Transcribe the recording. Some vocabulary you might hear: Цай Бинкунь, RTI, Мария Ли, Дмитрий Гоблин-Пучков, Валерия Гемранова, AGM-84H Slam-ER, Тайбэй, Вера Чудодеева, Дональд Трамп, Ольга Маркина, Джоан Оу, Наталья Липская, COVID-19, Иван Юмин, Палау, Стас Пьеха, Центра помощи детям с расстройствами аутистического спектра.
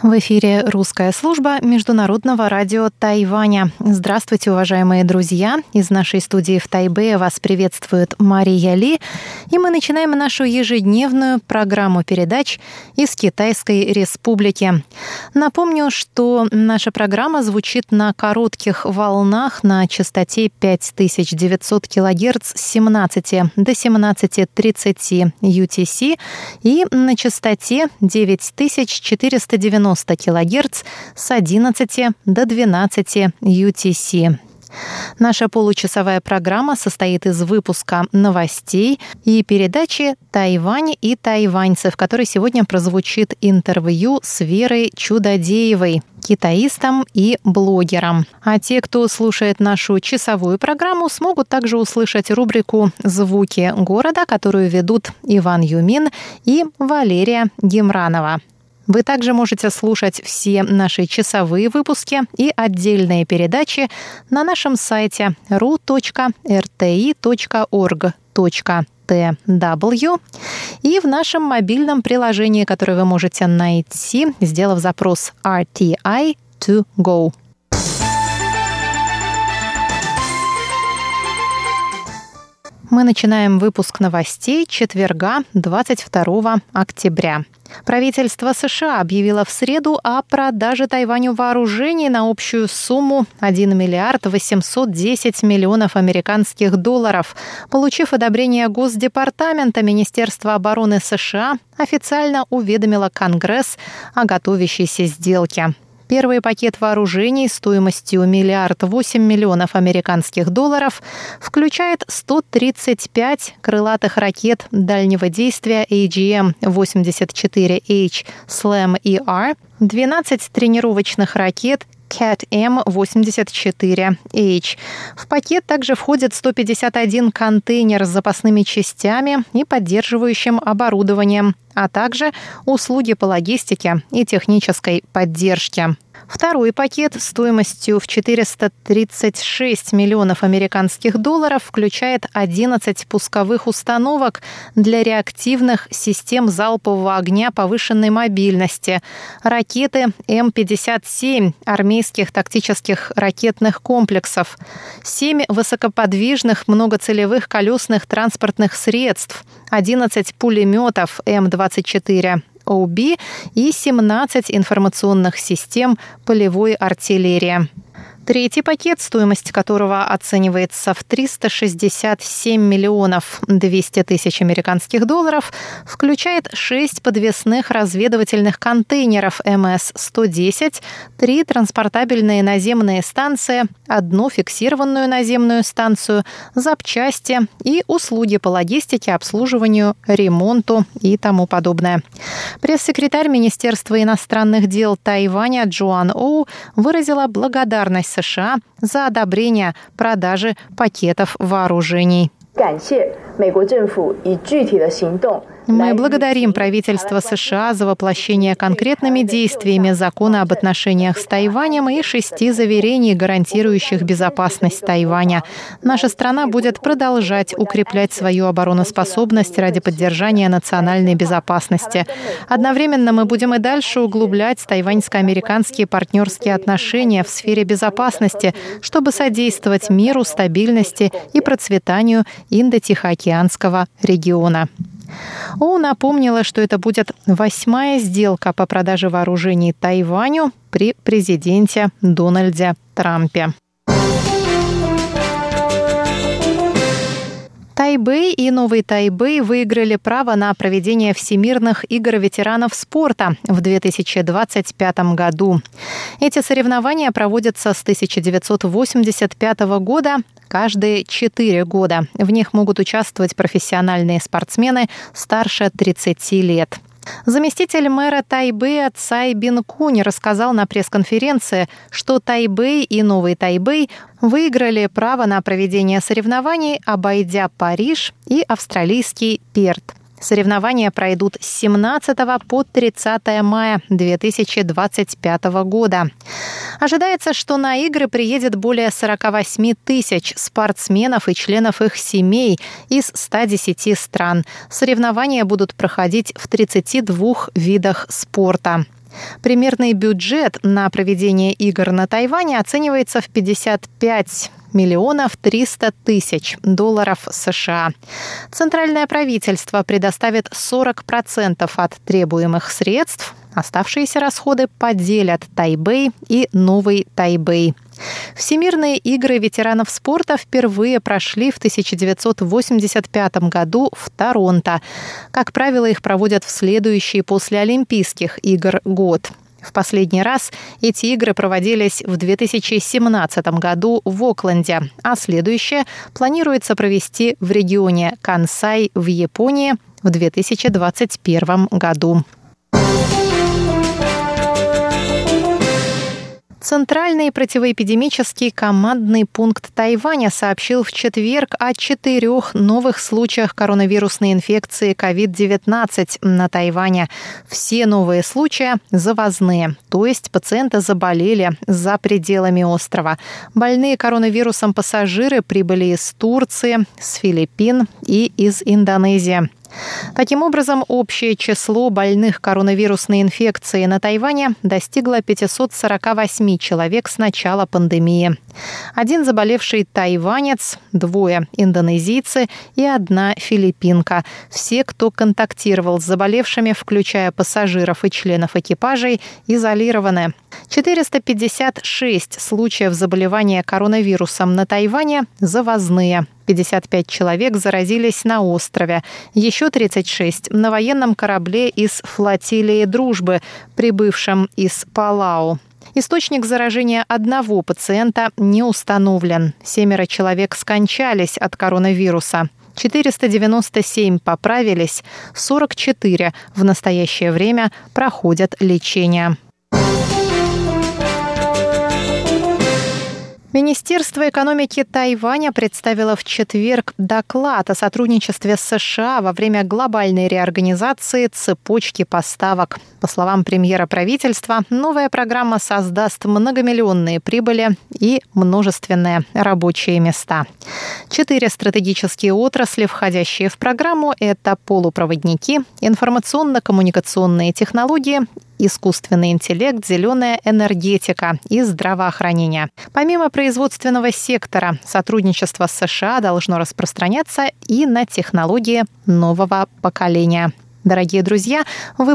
В эфире русская служба Международного радио Тайваня. Здравствуйте, уважаемые друзья! Из нашей студии в Тайбэе вас приветствует Мария Ли. И мы начинаем нашу ежедневную программу передач из Китайской Республики. Напомню, что наша программа звучит на коротких волнах на частоте 5900 кГц с 17 до 17:30 UTC и на частоте 9490 кГц с 11 до 12 UTC. Наша получасовая программа состоит из выпуска новостей и передачи «Тайвань и тайваньцы», в которой сегодня прозвучит интервью с Верой Чудодеевой, китаистом и блогером. А те, кто слушает нашу часовую программу, смогут также услышать рубрику «Звуки города», которую ведут Иван Юмин и Валерия Гемранова. Вы также можете слушать все наши часовые выпуски и отдельные передачи на нашем сайте ru.rti.org.tw и в нашем мобильном приложении, которое вы можете найти, сделав запрос RTI to go. Мы начинаем выпуск новостей четверга, 22 октября. Правительство США объявило в среду о продаже Тайваню вооружений на общую сумму 1 миллиард 810 миллионов американских долларов. Получив одобрение Госдепартамента, Министерство обороны США официально уведомило Конгресс о готовящейся сделке. Первый пакет вооружений стоимостью 1 8 миллиард американских долларов включает 135 крылатых ракет дальнего действия AGM-84H Slam-ER, 12 тренировочных ракет CAT-M84H. В пакет также входит 151 контейнер с запасными частями и поддерживающим оборудованием, а также услуги по логистике и технической поддержке. Второй пакет стоимостью в 436 миллионов американских долларов включает 11 пусковых установок для реактивных систем залпового огня повышенной мобильности, ракеты М-57 армейских тактических ракетных комплексов, 7 высокоподвижных многоцелевых колесных транспортных средств, 11 пулеметов М-24 OB и 17 информационных систем полевой артиллерии. Третий пакет, стоимость которого оценивается в 367 миллионов 200 тысяч американских долларов, включает 6 подвесных разведывательных контейнеров МС-110, 3 транспортабельные наземные станции, 1 фиксированную наземную станцию, запчасти и услуги по логистике, обслуживанию, ремонту и тому подобное. Пресс-секретарь Министерства иностранных дел Тайваня Джоан Оу выразила благодарность США за одобрение продажи пакетов вооружений. Мы благодарим правительство США за воплощение конкретными действиями закона об отношениях с Тайванем и 6 заверений, гарантирующих безопасность Тайваня. Наша страна будет продолжать укреплять свою обороноспособность ради поддержания национальной безопасности. Одновременно мы будем и дальше углублять тайваньско-американские партнерские отношения в сфере безопасности, чтобы содействовать миру, стабильности и процветанию Индо-Тихоокеанского региона. Оу напомнила, что это будет 8-я сделка по продаже вооружений Тайваню при президенте Дональде Трампе. Тайбэй и Новый Тайбэй выиграли право на проведение Всемирных игр ветеранов спорта в 2025 году. Эти соревнования проводятся с 1985 года каждые 4 года. В них могут участвовать профессиональные спортсмены старше 30 лет. Заместитель мэра Тайбэя Цай Бинкунь рассказал на пресс-конференции, что Тайбэй и Новый Тайбэй выиграли право на проведение соревнований, обойдя Париж и австралийский Перт. Соревнования пройдут с 17 по 30 мая 2025 года. Ожидается, что на игры приедет более 48 тысяч спортсменов и членов их семей из 110 стран. Соревнования будут проходить в 32 видах спорта. Примерный бюджет на проведение игр на Тайване оценивается в 55 300 000 долларов США. Центральное правительство предоставит 40% от требуемых средств. Оставшиеся расходы поделят Тайбэй и Новый Тайбэй. Всемирные игры ветеранов спорта впервые прошли в 1985 году в Торонто. Как правило, их проводят в следующий после Олимпийских игр год. В последний раз эти игры проводились в 2017 году в Окленде, а следующее планируется провести в регионе Кансай в Японии в 2021 году. Центральный противоэпидемический командный пункт Тайваня сообщил в четверг о 4 новых случаях коронавирусной инфекции COVID-19 на Тайване. Все новые случаи завозные, то есть пациенты заболели за пределами острова. Больные коронавирусом пассажиры прибыли из Турции, с Филиппин и из Индонезии. Таким образом, общее число больных коронавирусной инфекцией на Тайване достигло 548 человек с начала пандемии. 1 заболевший тайванец, 2 индонезийцы и 1 филиппинка. Все, кто контактировал с заболевшими, включая пассажиров и членов экипажей, изолированы. 456 случаев заболевания коронавирусом на Тайване завозные. 55 человек заразились на острове. Еще 36 на военном корабле из флотилии «Дружбы», прибывшем из Палау. Источник заражения одного пациента не установлен. 7 человек скончались от коронавируса. 497 поправились, 44 в настоящее время проходят лечение. Министерство экономики Тайваня представило в четверг доклад о сотрудничестве с США во время глобальной реорганизации цепочки поставок. По словам премьера правительства, новая программа создаст многомиллионные прибыли и множественные рабочие места. 4 стратегические отрасли, входящие в программу, это полупроводники, информационно-коммуникационные технологии, искусственный интеллект, зеленая энергетика и здравоохранение. Помимо производственного сектора, сотрудничество с США должно распространяться и на технологии нового поколения. Дорогие друзья, вы